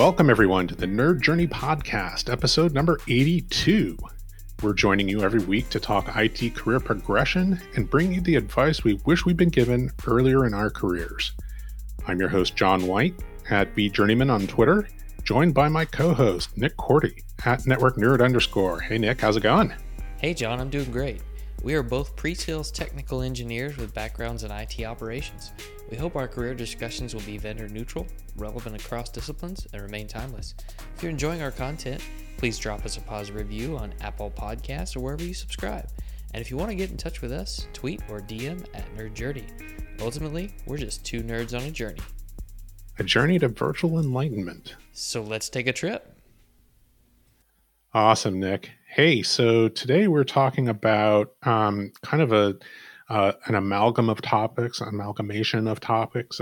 Welcome, everyone, to the Nerd Journey Podcast, episode number 82. We're joining you every week to talk IT career progression and bring you the advice we wish we'd been given earlier in our careers. I'm your host, John White, at bjourneyman on Twitter, joined by my co-host, Nick Cordy, at networknerd_. Hey, Nick, how's it going? Hey, John, I'm doing great. We are both pre-sales technical engineers with backgrounds in IT operations. We hope our career discussions will be vendor neutral, relevant across disciplines, and remain timeless. If you're enjoying our content, please drop us a positive review on Apple Podcasts or wherever you subscribe. And if you want to get in touch with us, tweet or DM at Nerd Journey. Ultimately, we're just two nerds on a journey. A journey to virtual enlightenment. So let's take a trip. Awesome, Nick. Hey, so today we're talking about kind of an amalgamation of topics.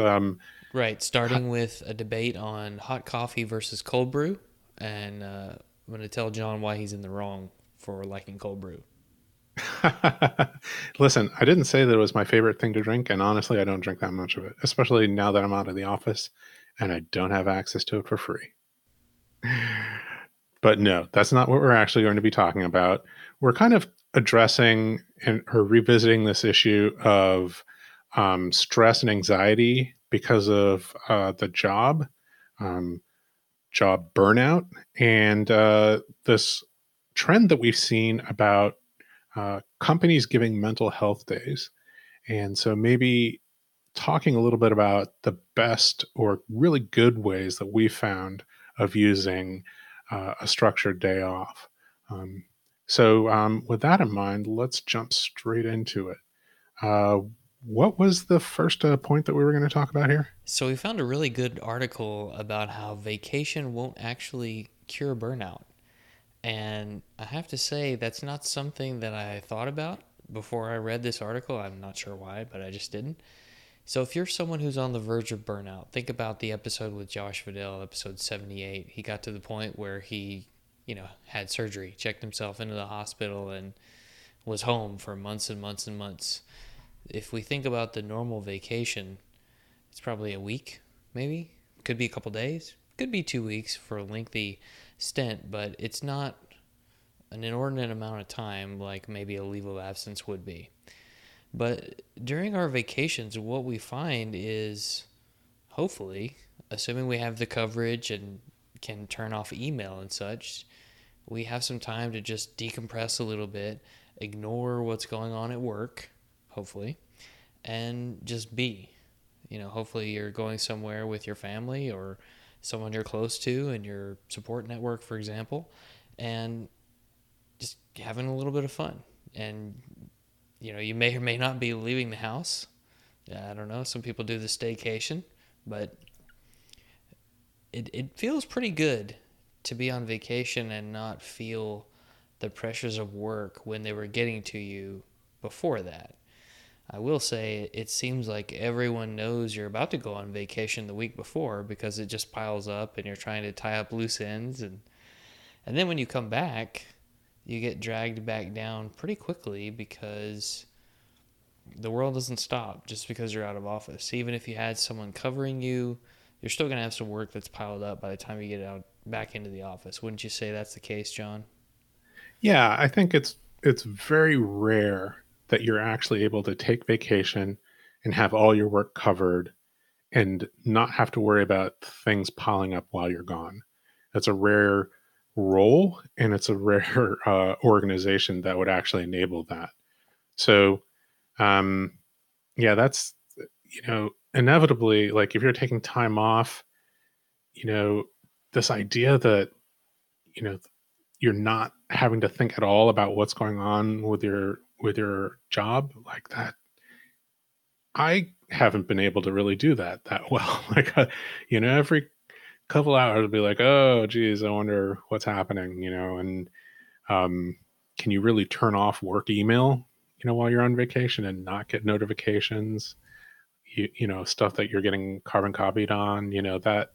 Right, starting with a debate on hot coffee versus cold brew, and I'm going to tell John why he's in the wrong for liking cold brew. Listen, I didn't say that it was my favorite thing to drink, and honestly, I don't drink that much of it, especially now that I'm out of the office and I don't have access to it for free. But no, that's not what we're actually going to be talking about. We're kind of addressing or revisiting this issue of stress and anxiety because of the job burnout, and this trend that we've seen about companies giving mental health days. And so maybe talking a little bit about the best or really good ways that we found of using a structured day off. So with that in mind, let's jump straight into it. What was the first point that we were going to talk about here? So we found a really good article about how vacation won't actually cure burnout. And I have to say, that's not something that I thought about before I read this article. I'm not sure why, but I just didn't. So if you're someone who's on the verge of burnout, think about the episode with Josh Vidal, episode 78. He got to the point where he, had surgery, checked himself into the hospital, and was home for months and months and months. If we think about the normal vacation, it's probably a week, maybe. Could be a couple days. Could be 2 weeks for a lengthy stint, but it's not an inordinate amount of time like maybe a leave of absence would be. But during our vacations, what we find is, hopefully, assuming we have the coverage and can turn off email and such, we have some time to just decompress a little bit, ignore what's going on at work, hopefully, and just be. Hopefully you're going somewhere with your family or someone you're close to in your support network, for example, and just having a little bit of fun. And you may or may not be leaving the house. I don't know. Some people do the staycation, but it feels pretty good to be on vacation and not feel the pressures of work when they were getting to you before that. I will say it seems like everyone knows you're about to go on vacation the week before because it just piles up and you're trying to tie up loose ends. And then when you come back, you get dragged back down pretty quickly because the world doesn't stop just because you're out of office. Even if you had someone covering you, you're still going to have some work that's piled up by the time you get out back into the office. Wouldn't you say that's the case, John? Yeah, I think it's very rare that you're actually able to take vacation and have all your work covered and not have to worry about things piling up while you're gone. That's a rare role, and it's a rare organization that would actually enable that. So that's inevitably, like, if you're taking time off, this idea that you're not having to think at all about what's going on with your job, like, that I haven't been able to really do that well. Like, every couple hours would be like, oh geez, I wonder what's happening, and can you really turn off work email while you're on vacation and not get notifications, stuff that you're getting carbon copied on, that,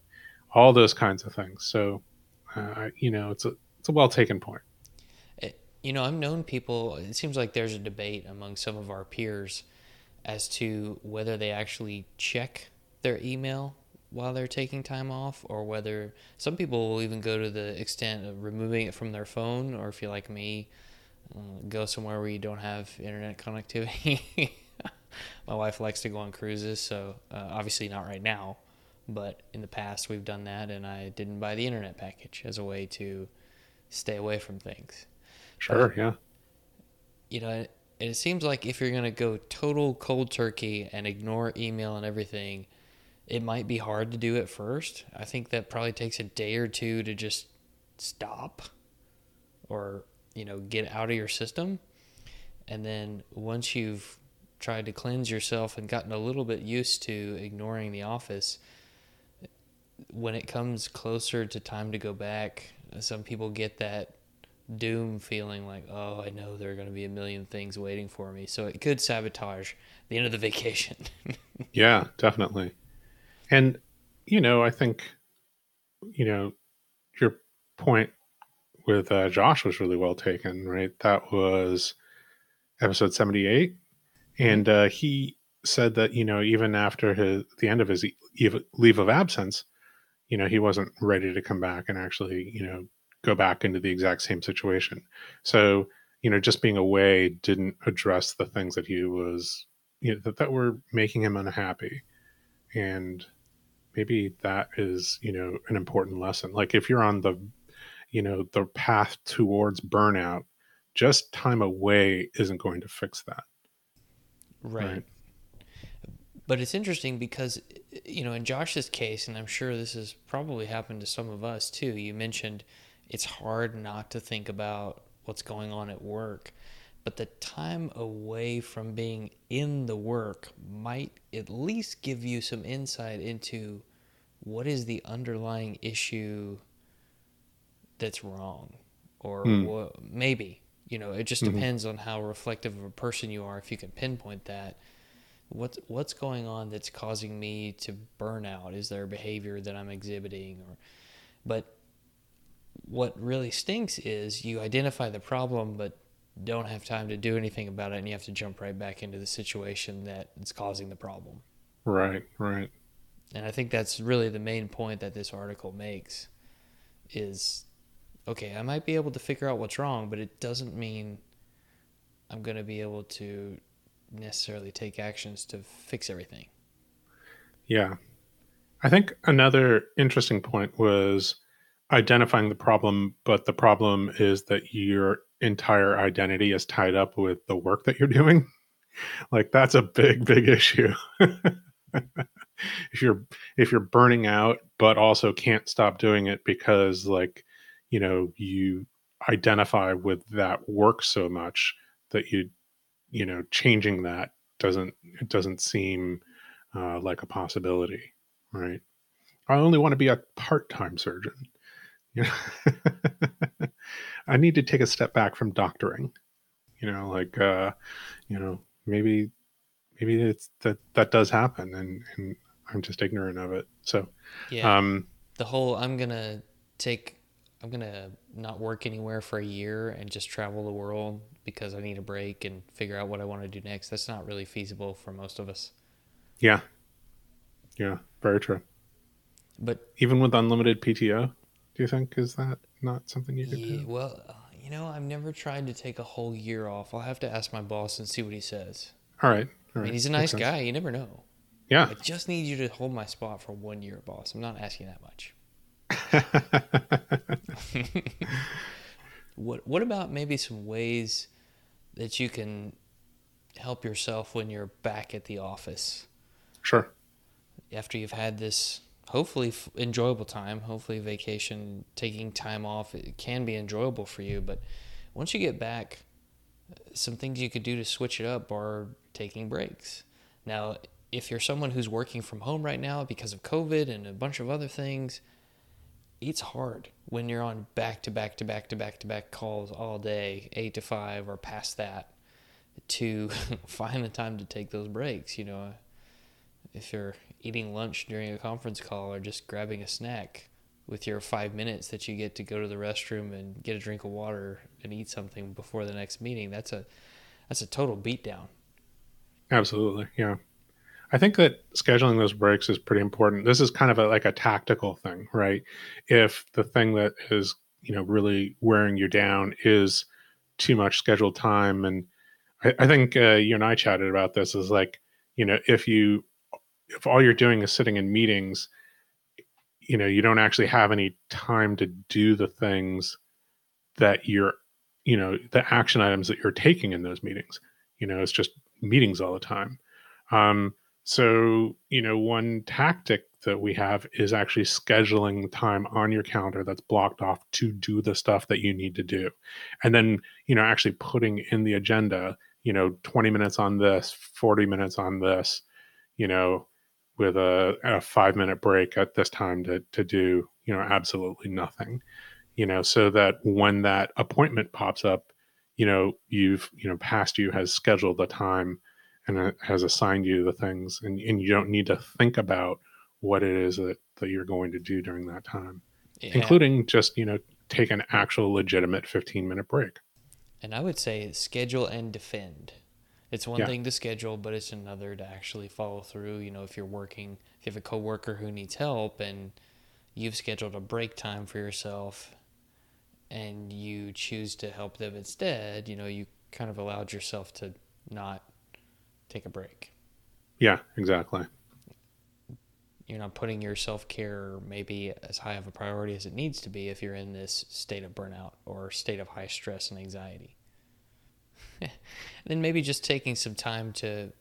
all those kinds of things. So it's a well taken point. I've known people, it seems like there's a debate among some of our peers as to whether they actually check their email while they're taking time off, or whether some people will even go to the extent of removing it from their phone, or if you're like me, go somewhere where you don't have internet connectivity. My wife likes to go on cruises, so obviously not right now, but in the past we've done that, and I didn't buy the internet package as a way to stay away from things. Sure, but, yeah. You know, it seems like if you're going to go total cold turkey and ignore email and everything, it might be hard to do at first. I think that probably takes a day or two to just stop or, you know, get out of your system. And then once you've tried to cleanse yourself and gotten a little bit used to ignoring the office, when it comes closer to time to go back, some people get that doom feeling like, oh, I know there are going to be a million things waiting for me. So it could sabotage the end of the vacation. Yeah, definitely. And, you know, I think, you know, your point with Josh was really well taken, right? That was episode 78. And he said that, you know, even after the end of his leave of absence, you know, he wasn't ready to come back and actually, you know, go back into the exact same situation. So, you know, just being away didn't address the things that he was, you know, that were making him unhappy. And maybe that is, you know, an important lesson. Like if you're on the, you know, the path towards burnout, just time away isn't going to fix that. Right. But it's interesting because, you know, in Josh's case, and I'm sure this has probably happened to some of us too, you mentioned it's hard not to think about what's going on at work, but the time away from being in the work might at least give you some insight into what is the underlying issue that's wrong, or what, maybe, you know, it just depends on how reflective of a person you are. If you can pinpoint that, what's going on that's causing me to burn out? Is there a behavior that I'm exhibiting? But what really stinks is you identify the problem, but don't have time to do anything about it, and you have to jump right back into the situation that is causing the problem. Right. And I think that's really the main point that this article makes is, okay, I might be able to figure out what's wrong, but it doesn't mean I'm going to be able to necessarily take actions to fix everything. Yeah. I think another interesting point was identifying the problem, but the problem is that your entire identity is tied up with the work that you're doing. Like that's a big, big issue. If you're burning out, but also can't stop doing it because, like, you know, you identify with that work so much that you know, changing that doesn't seem like a possibility, right? I only want to be a part-time surgeon. You know, I need to take a step back from doctoring. You know, like, you know, maybe it's that does happen, and I'm just ignorant of it. So, yeah, the whole I'm gonna not work anywhere for a year and just travel the world because I need a break and figure out what I want to do next. That's not really feasible for most of us. Yeah, very true. But even with unlimited PTO. Do you think, is that not something you could do? Well, you know, I've never tried to take a whole year off. I'll have to ask my boss and see what he says. All right. I mean, he's a nice guy. You never know. Yeah. I just need you to hold my spot for 1 year, boss. I'm not asking that much. What about maybe some ways that you can help yourself when you're back at the office? Sure. After you've had this hopefully enjoyable time, hopefully vacation, taking time off, it can be enjoyable for you. But once you get back, some things you could do to switch it up are taking breaks. Now, if you're someone who's working from home right now because of COVID and a bunch of other things, it's hard when you're on back-to-back calls all day, 8 to 5 or past that, to find the time to take those breaks, you know. If you're eating lunch during a conference call or just grabbing a snack with your 5 minutes that you get to go to the restroom and get a drink of water and eat something before the next meeting, that's a total beatdown. Absolutely, yeah. I think that scheduling those breaks is pretty important. This is kind of like a tactical thing, right? If the thing that is, you know, really wearing you down is too much scheduled time. And I think you and I chatted about this, is like, you know, if all you're doing is sitting in meetings, you know, you don't actually have any time to do the things that you're, you know, the action items that you're taking in those meetings. You know, it's just meetings all the time. So, you know, one tactic that we have is actually scheduling time on your calendar that's blocked off to do the stuff that you need to do. And then, you know, actually putting in the agenda, you know, 20 minutes on this, 40 minutes on this, you know, with a 5-minute break at this time to do, you know, absolutely nothing, you know, so that when that appointment pops up, you know, you've, you know, past you has scheduled the time and it has assigned you the things, and you don't need to think about what it is that you're going to do during that time, including just, you know, take an actual legitimate 15-minute break. And I would say schedule and defend. It's one thing to schedule, but it's another to actually follow through. You know, if you're working, if you have a coworker who needs help and you've scheduled a break time for yourself and you choose to help them instead, you know, you kind of allowed yourself to not take a break. Yeah, exactly. You're not putting your self-care maybe as high of a priority as it needs to be if you're in this state of burnout or state of high stress and anxiety. And then maybe just taking some time to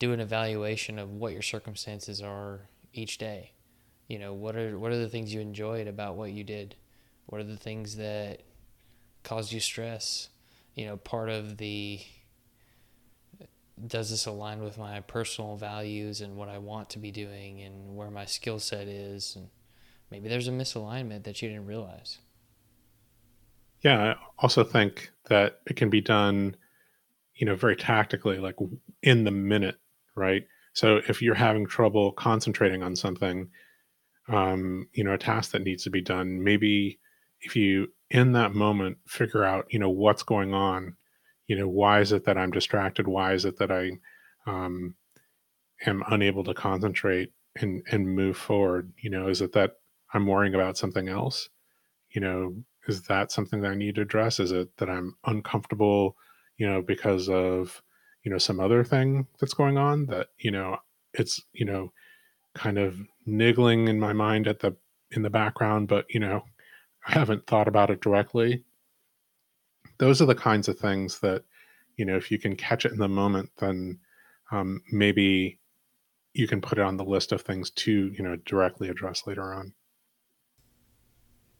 do an evaluation of what your circumstances are each day. You know, what are the things you enjoyed about what you did? What are the things that caused you stress? You know, part of the, does this align with my personal values and what I want to be doing and where my skill set is? And maybe there's a misalignment that you didn't realize. Yeah, I also think that it can be done, you know, very tactically, like in the minute, right? So if you're having trouble concentrating on something, you know, a task that needs to be done, maybe if you, in that moment, figure out, you know, what's going on, you know, why is it that I'm distracted? Why is it that I am unable to concentrate and move forward? You know, is it that I'm worrying about something else? You know, is that something that I need to address? Is it that I'm uncomfortable, you know, because of, you know, some other thing that's going on that, you know, it's, you know, kind of niggling in my mind in the background, but, you know, I haven't thought about it directly. Those are the kinds of things that, you know, if you can catch it in the moment, then maybe you can put it on the list of things to, you know, directly address later on.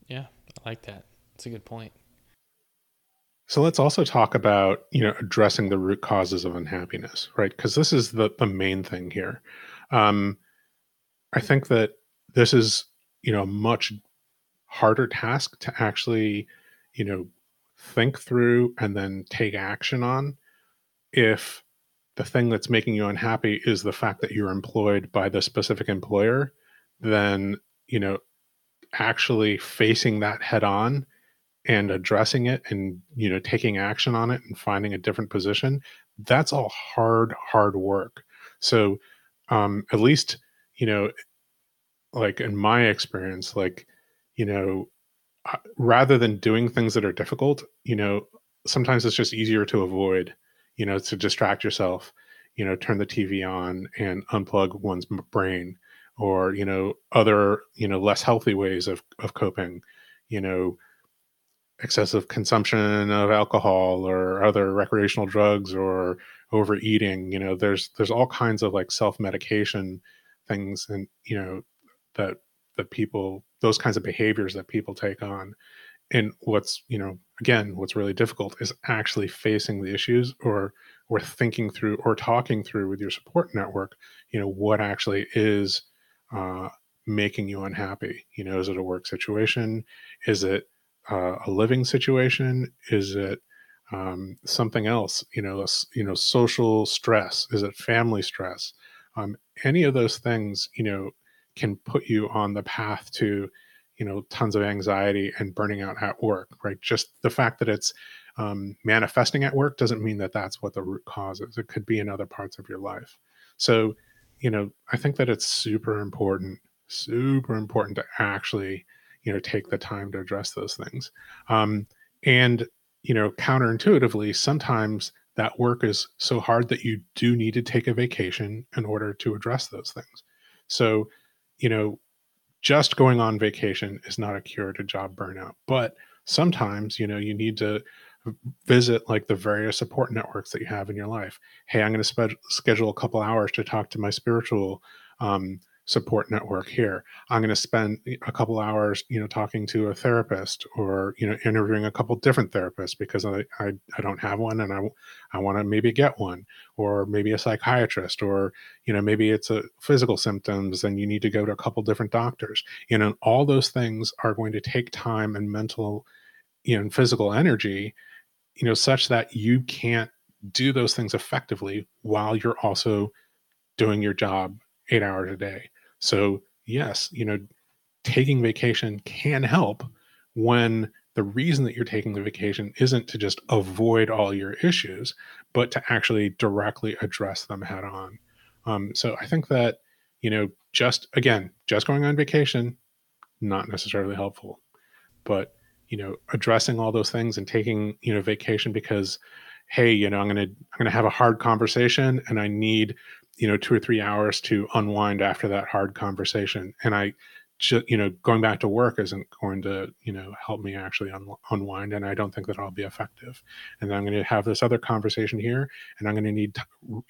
Yeah, I like that. That's a good point. So let's also talk about, you know, addressing the root causes of unhappiness, right? Because this is the main thing here. I think that this is, you know, a much harder task to actually, you know, think through and then take action on if the thing that's making you unhappy is the fact that you're employed by the specific employer. Then, you know, actually facing that head on and addressing it and, you know, taking action on it and finding a different position, that's all hard work. So at least, you know, like in my experience, like, you know, rather than doing things that are difficult, you know, sometimes it's just easier to avoid, you know, to distract yourself, you know, turn the TV on and unplug one's brain, or, you know, other, you know, less healthy ways of coping, you know, excessive consumption of alcohol or other recreational drugs or overeating. You know, there's all kinds of like self-medication things and, you know, that people, those kinds of behaviors that people take on. And what's, you know, again, what's really difficult is actually facing the issues or thinking through or talking through with your support network, you know, what actually is making you unhappy. You know, is it a work situation? Is it a living situation? Is it something else? You know, social stress? Is it family stress? Any of those things, you know, can put you on the path to, you know, tons of anxiety and burning out at work, right? Just the fact that it's manifesting at work doesn't mean that that's what the root cause is. It could be in other parts of your life. So, you know, I think that it's super important to actually, you know, take the time to address those things. And, you know, counterintuitively, sometimes that work is so hard that you do need to take a vacation in order to address those things. So, you know, just going on vacation is not a cure to job burnout, but sometimes, you know, you need to visit like the various support networks that you have in your life. Hey, I'm going to schedule a couple hours to talk to my spiritual support network here. I'm going to spend a couple hours, you know, talking to a therapist, or, you know, interviewing a couple different therapists because I don't have one and I want to maybe get one, or maybe a psychiatrist, or, you know, maybe it's a physical symptoms and you need to go to a couple different doctors. You know, all those things are going to take time and mental, you know, and physical energy, you know, such that you can't do those things effectively while you're also doing your job 8 hours a day. So yes, you know, taking vacation can help when the reason that you're taking the vacation isn't to just avoid all your issues, but to actually directly address them head on. So I think that, you know, just going on vacation, not necessarily helpful, but, you know, addressing all those things and taking, you know, vacation because, hey, you know, I'm going to have a hard conversation and I need, you know, 2 or 3 hours to unwind after that hard conversation. And you know, going back to work isn't going to, you know, help me actually unwind. And I don't think that I'll be effective. And I'm going to have this other conversation here and I'm going to need,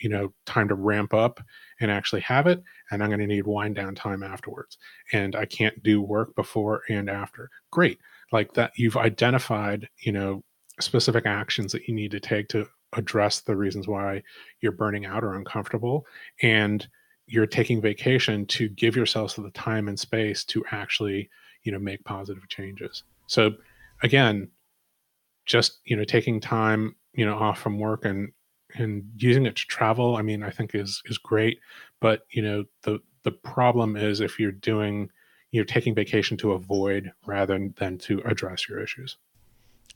you know, time to ramp up and actually have it. And I'm going to need wind down time afterwards. And I can't do work before and after. Great. Like that, you've identified, you know, specific actions that you need to take to address the reasons why you're burning out or uncomfortable, and you're taking vacation to give yourselves the time and space to actually, you know, make positive changes. So again, just, you know, taking time, you know, off from work and using it to travel, I mean, I think is great, but, you know, the problem is if you're taking vacation to avoid rather than to address your issues.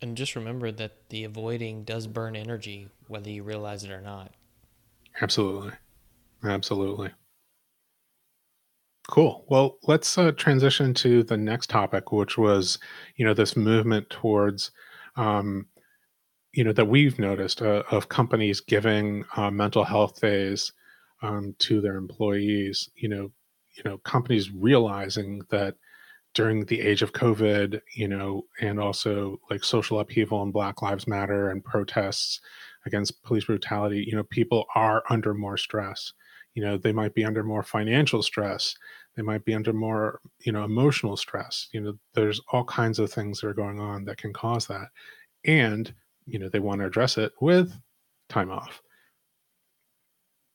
And just remember that the avoiding does burn energy, whether you realize it or not. Absolutely. Absolutely. Cool. Well, let's transition to the next topic, which was, you know, this movement towards, you know, that we've noticed of companies giving mental health days to their employees. You know, companies realizing that during the age of COVID, you know, and also like social upheaval and Black Lives Matter and protests against police brutality, you know, people are under more stress. You know, they might be under more financial stress. They might be under more, you know, emotional stress. You know, there's all kinds of things that are going on that can cause that. And, you know, they want to address it with time off.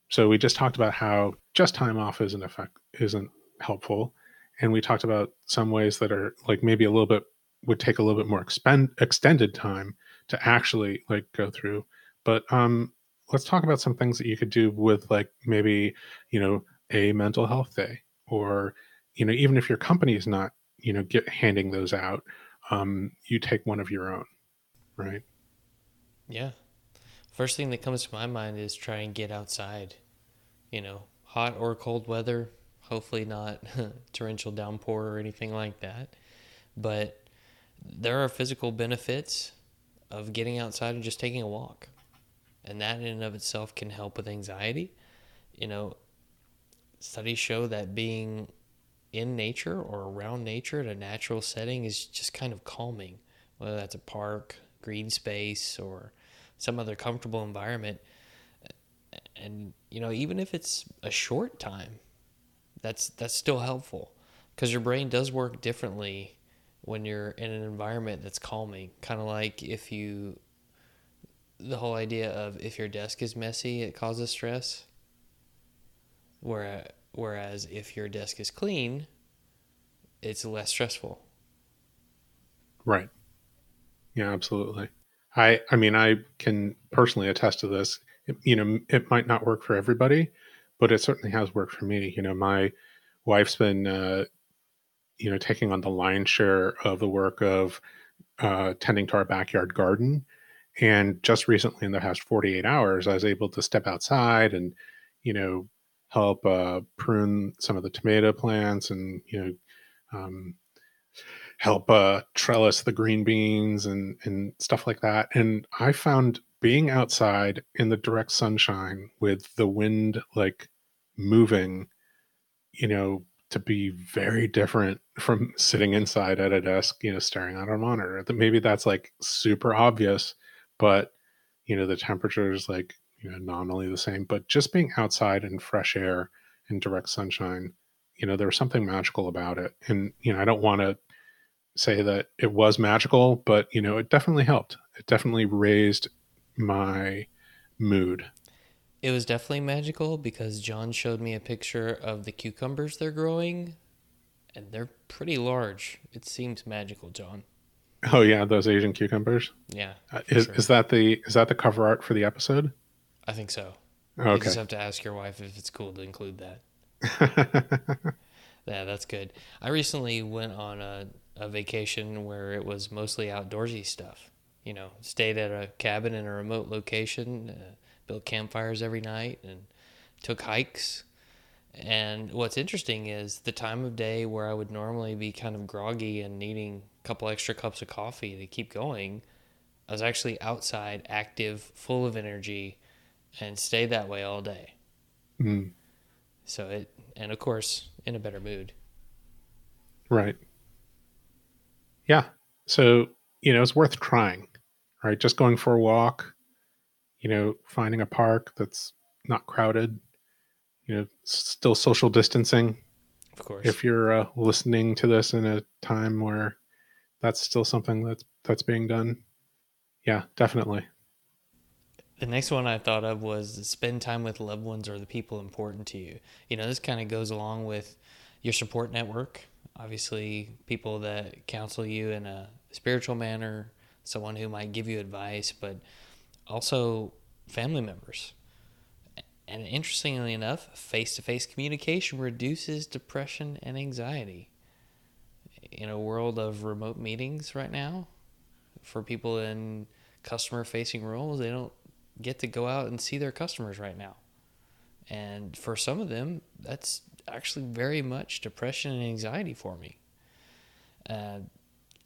So we just talked about how just time off isn't helpful. And we talked about some ways that are like maybe would take a little bit more extended time to actually like go through. But let's talk about some things that you could do with like maybe, you know, a mental health day, or, you know, even if your company is not, you know, handing those out, you take one of your own, right? Yeah. First thing that comes to my mind is try and get outside, you know, hot or cold weather. Hopefully not torrential downpour or anything like that. But there are physical benefits of getting outside and just taking a walk. And that in and of itself can help with anxiety. You know, studies show that being in nature or around nature in a natural setting is just kind of calming. Whether that's a park, green space, or some other comfortable environment. And, you know, even if it's a short time, that's still helpful, because your brain does work differently when you're in an environment that's calming. Kind of like the whole idea of if your desk is messy, it causes stress. Whereas if your desk is clean, it's less stressful. Right. Yeah, absolutely. I mean, I can personally attest to this. You know, it might not work for everybody, but it certainly has worked for me. You know, my wife's been, you know, taking on the lion's share of the work of tending to our backyard garden. And just recently in the past 48 hours, I was able to step outside and, you know, help prune some of the tomato plants and, help trellis the green beans and stuff like that. And I found being outside in the direct sunshine with the wind, like, moving, to be very different from sitting inside at a desk, staring at a monitor. Maybe that's like super obvious, but the temperature is like, nominally the same, but just being outside in fresh air and direct sunshine, there was something magical about it. And, I don't want to say that it was magical, but, it definitely helped. It definitely raised my mood. It was definitely magical because John showed me a picture of the cucumbers they're growing, and they're pretty large. It seems magical, John. Oh yeah, those Asian cucumbers. Yeah. Is that the cover art for the episode? I think so. Okay. You just have to ask your wife if it's cool to include that. Yeah, that's good. I recently went on a vacation where it was mostly outdoorsy stuff. Stayed at a cabin in a remote location. Built campfires every night and took hikes. And what's interesting is the time of day where I would normally be kind of groggy and needing a couple extra cups of coffee to keep going, I was actually outside, active, full of energy, and stayed that way all day. Mm. And of course, in a better mood. Right. Yeah. So, it's worth trying, right? Just going for a walk, finding a park that's not crowded, still social distancing. Of course. If you're listening to this in a time where that's still something that's being done. Yeah, definitely. The next one I thought of was spend time with loved ones or the people important to you. This kind of goes along with your support network. Obviously, people that counsel you in a spiritual manner, someone who might give you advice, but also family members. And interestingly enough, face-to-face communication reduces depression and anxiety. In a world of remote meetings right now, for people in customer-facing roles, they don't get to go out and see their customers right now. And for some of them, that's actually very much depression and anxiety for me.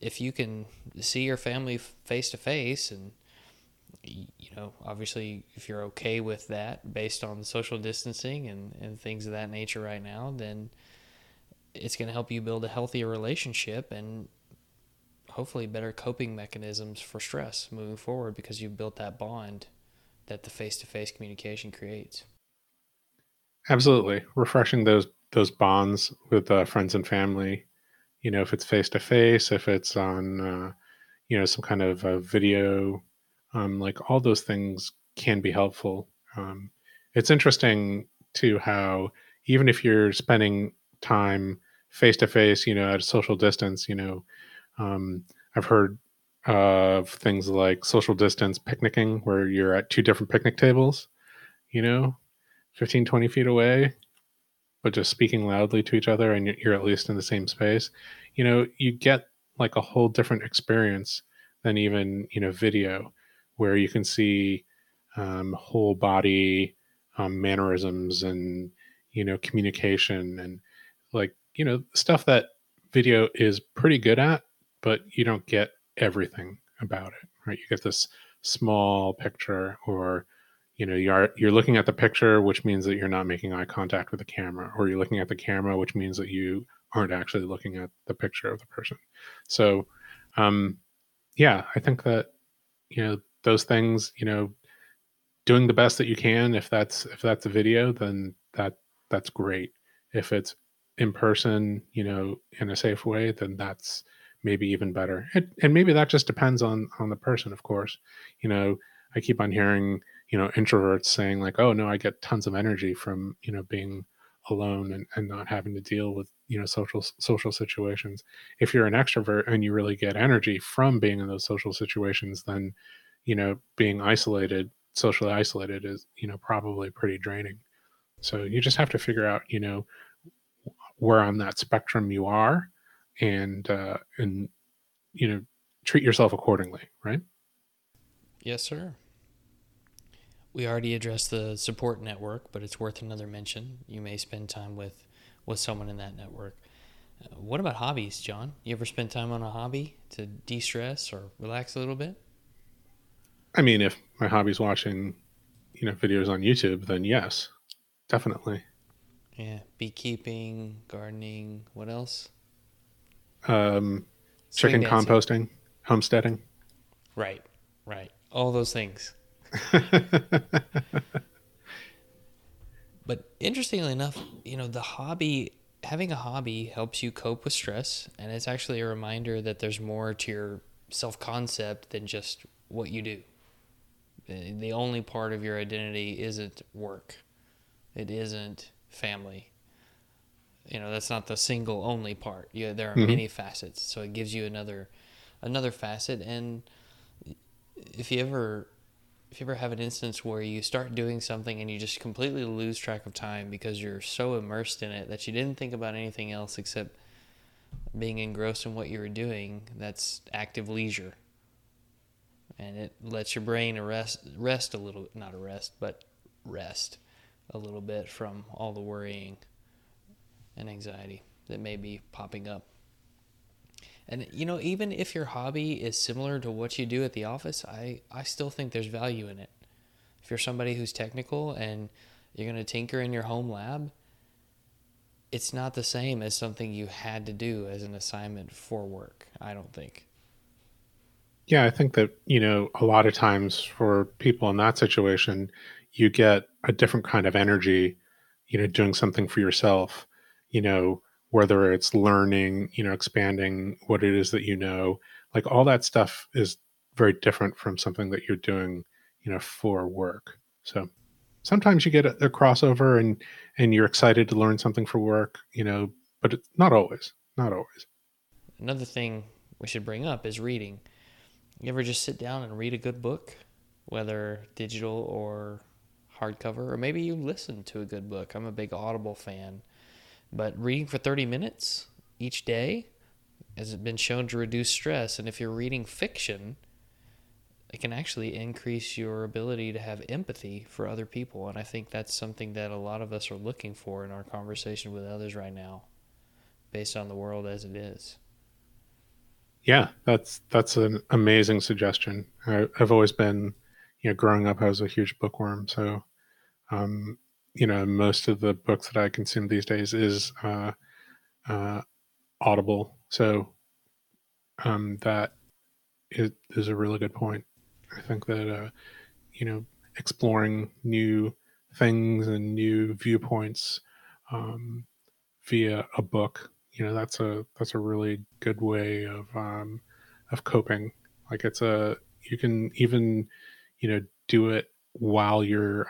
If you can see your family face-to-face and obviously, if you're okay with that based on social distancing and things of that nature right now, then it's going to help you build a healthier relationship and hopefully better coping mechanisms for stress moving forward, because you've built that bond that the face-to-face communication creates. Absolutely. Refreshing those bonds with friends and family, if it's face-to-face, if it's on, some kind of a video, like all those things can be helpful. It's interesting too how even if you're spending time face to face, at a social distance, I've heard of things like social distance picnicking where you're at two different picnic tables, 15, 20 feet away, but just speaking loudly to each other and you're at least in the same space. You get like a whole different experience than even, video, where you can see whole body mannerisms and, communication and like, stuff that video is pretty good at, but you don't get everything about it, right? You get this small picture or, you're looking at the picture, which means that you're not making eye contact with the camera, or you're looking at the camera, which means that you aren't actually looking at the picture of the person. So, yeah, I think that, those things, doing the best that you can. If that's a video, then that's great. If it's in person, in a safe way, then that's maybe even better. And maybe that just depends on the person, of course. I keep on hearing, introverts saying like, oh no, I get tons of energy from, being alone and not having to deal with, social situations. If you're an extrovert and you really get energy from being in those social situations, then, being isolated, socially isolated is, probably pretty draining. So you just have to figure out, where on that spectrum you are and, treat yourself accordingly. Right. Yes, sir. We already addressed the support network, but it's worth another mention. You may spend time with someone in that network. What about hobbies, John? You ever spend time on a hobby to de-stress or relax a little bit? I mean, if my hobby's watching, videos on YouTube, then yes, definitely. Yeah, beekeeping, gardening, what else? Chicken composting, homesteading. Right. All those things. But interestingly enough, having a hobby helps you cope with stress, and it's actually a reminder that there's more to your self-concept than just what you do. The only part of your identity isn't work. It isn't family. That's not the single only part. Yeah, there are many facets. So it gives you another facet. And if you ever have an instance where you start doing something and you just completely lose track of time because you're so immersed in it that you didn't think about anything else except being engrossed in what you were doing, that's active leisure. And it lets your brain rest a little bit from all the worrying and anxiety that may be popping up. And, even if your hobby is similar to what you do at the office, I still think there's value in it. If you're somebody who's technical and you're going to tinker in your home lab, it's not the same as something you had to do as an assignment for work, I don't think. Yeah, I think that, a lot of times for people in that situation, you get a different kind of energy, doing something for yourself, whether it's learning, expanding what it is that like all that stuff is very different from something that you're doing, for work. So sometimes you get a crossover and you're excited to learn something for work, but it's not always. Another thing we should bring up is reading. You ever just sit down and read a good book, whether digital or hardcover, or maybe you listen to a good book. I'm a big Audible fan. But reading for 30 minutes each day has been shown to reduce stress. And if you're reading fiction, it can actually increase your ability to have empathy for other people. And I think that's something that a lot of us are looking for in our conversation with others right now, based on the world as it is. Yeah, that's an amazing suggestion. I've always been, growing up, I was a huge bookworm. So, most of the books that I consume these days is Audible. So that is a really good point. I think that, exploring new things and new viewpoints via a book, that's a really good way of coping. Like you can even, do it while you're,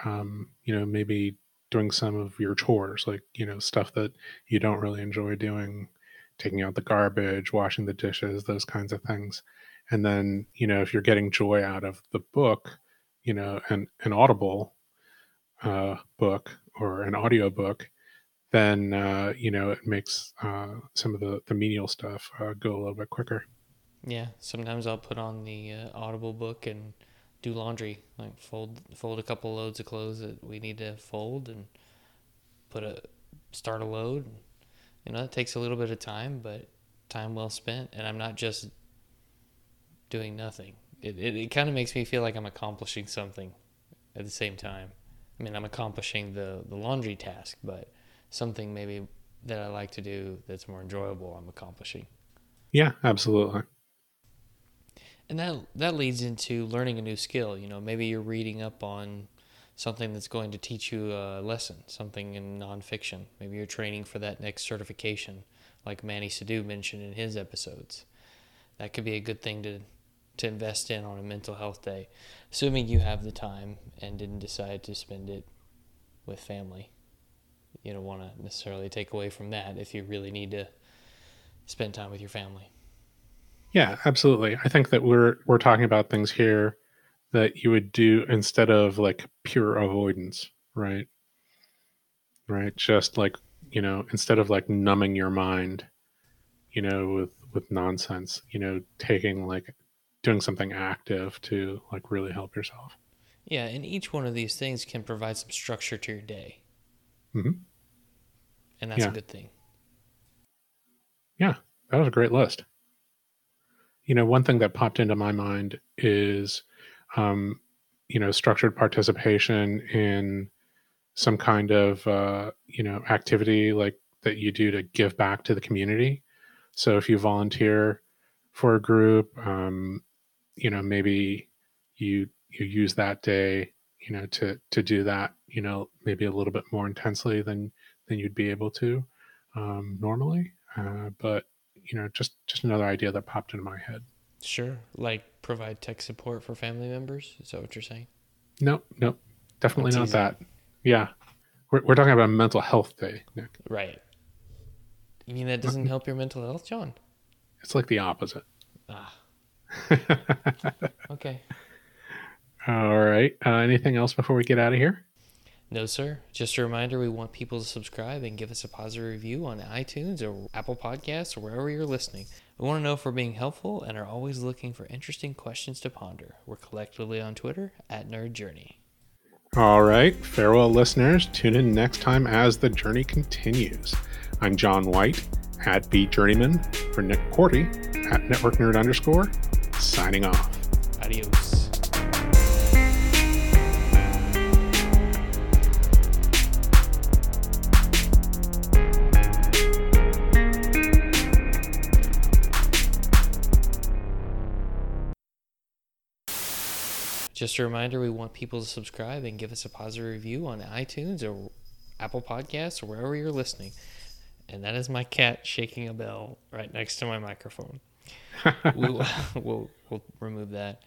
maybe doing some of your chores, like, stuff that you don't really enjoy doing, taking out the garbage, washing the dishes, those kinds of things. And then, if you're getting joy out of the book, an Audible book or an audio book, then, it makes some of the menial stuff go a little bit quicker. Yeah. Sometimes I'll put on the Audible book and do laundry, like fold a couple loads of clothes that we need to fold and start a load. It takes a little bit of time, but time well spent. And I'm not just doing nothing. It kind of makes me feel like I'm accomplishing something at the same time. I mean, I'm accomplishing the laundry task, but something maybe that I like to do that's more enjoyable I'm accomplishing. Yeah, absolutely. And that leads into learning a new skill. Maybe you're reading up on something that's going to teach you a lesson, something in nonfiction. Maybe you're training for that next certification, like Manny Sidhu mentioned in his episodes. That could be a good thing to invest in on a mental health day, assuming you have the time and didn't decide to spend it with family. You don't want to necessarily take away from that if you really need to spend time with your family. Yeah, absolutely. I think that we're talking about things here that you would do instead of like pure avoidance, right? Right. Just like, instead of like numbing your mind, with nonsense, doing something active to like really help yourself. Yeah, and each one of these things can provide some structure to your day. Mm-hmm. And that's a good thing. Yeah, that was a great list. You know, one thing that popped into my mind is, you know, structured participation in some kind of, you know, activity like that you do to give back to the community. So if you volunteer for a group, you know, maybe you use that day, you know, to do that, you know, maybe a little bit more intensely than you'd be able to normally. But, you know, just another idea that popped into my head. Sure. Like provide tech support for family members? Is that what you're saying? Nope. Definitely not that. Yeah. We're talking about a mental health day, Nick. Right. You mean that doesn't help your mental health, John? It's like the opposite. Ah. Okay. All right. Anything else before we get out of here? No, sir. Just a reminder, we want people to subscribe and give us a positive review on iTunes or Apple Podcasts or wherever you're listening. We want to know if we're being helpful and are always looking for interesting questions to ponder. We're collectively on Twitter @NerdJourney. All right. Farewell, listeners. Tune in next time as the journey continues. I'm John White @BJourneyman for Nick Cordy @NetworkNerd_, signing off. Adios. Just a reminder, we want people to subscribe and give us a positive review on iTunes or Apple Podcasts or wherever you're listening. And that is my cat shaking a bell right next to my microphone. We'll remove that.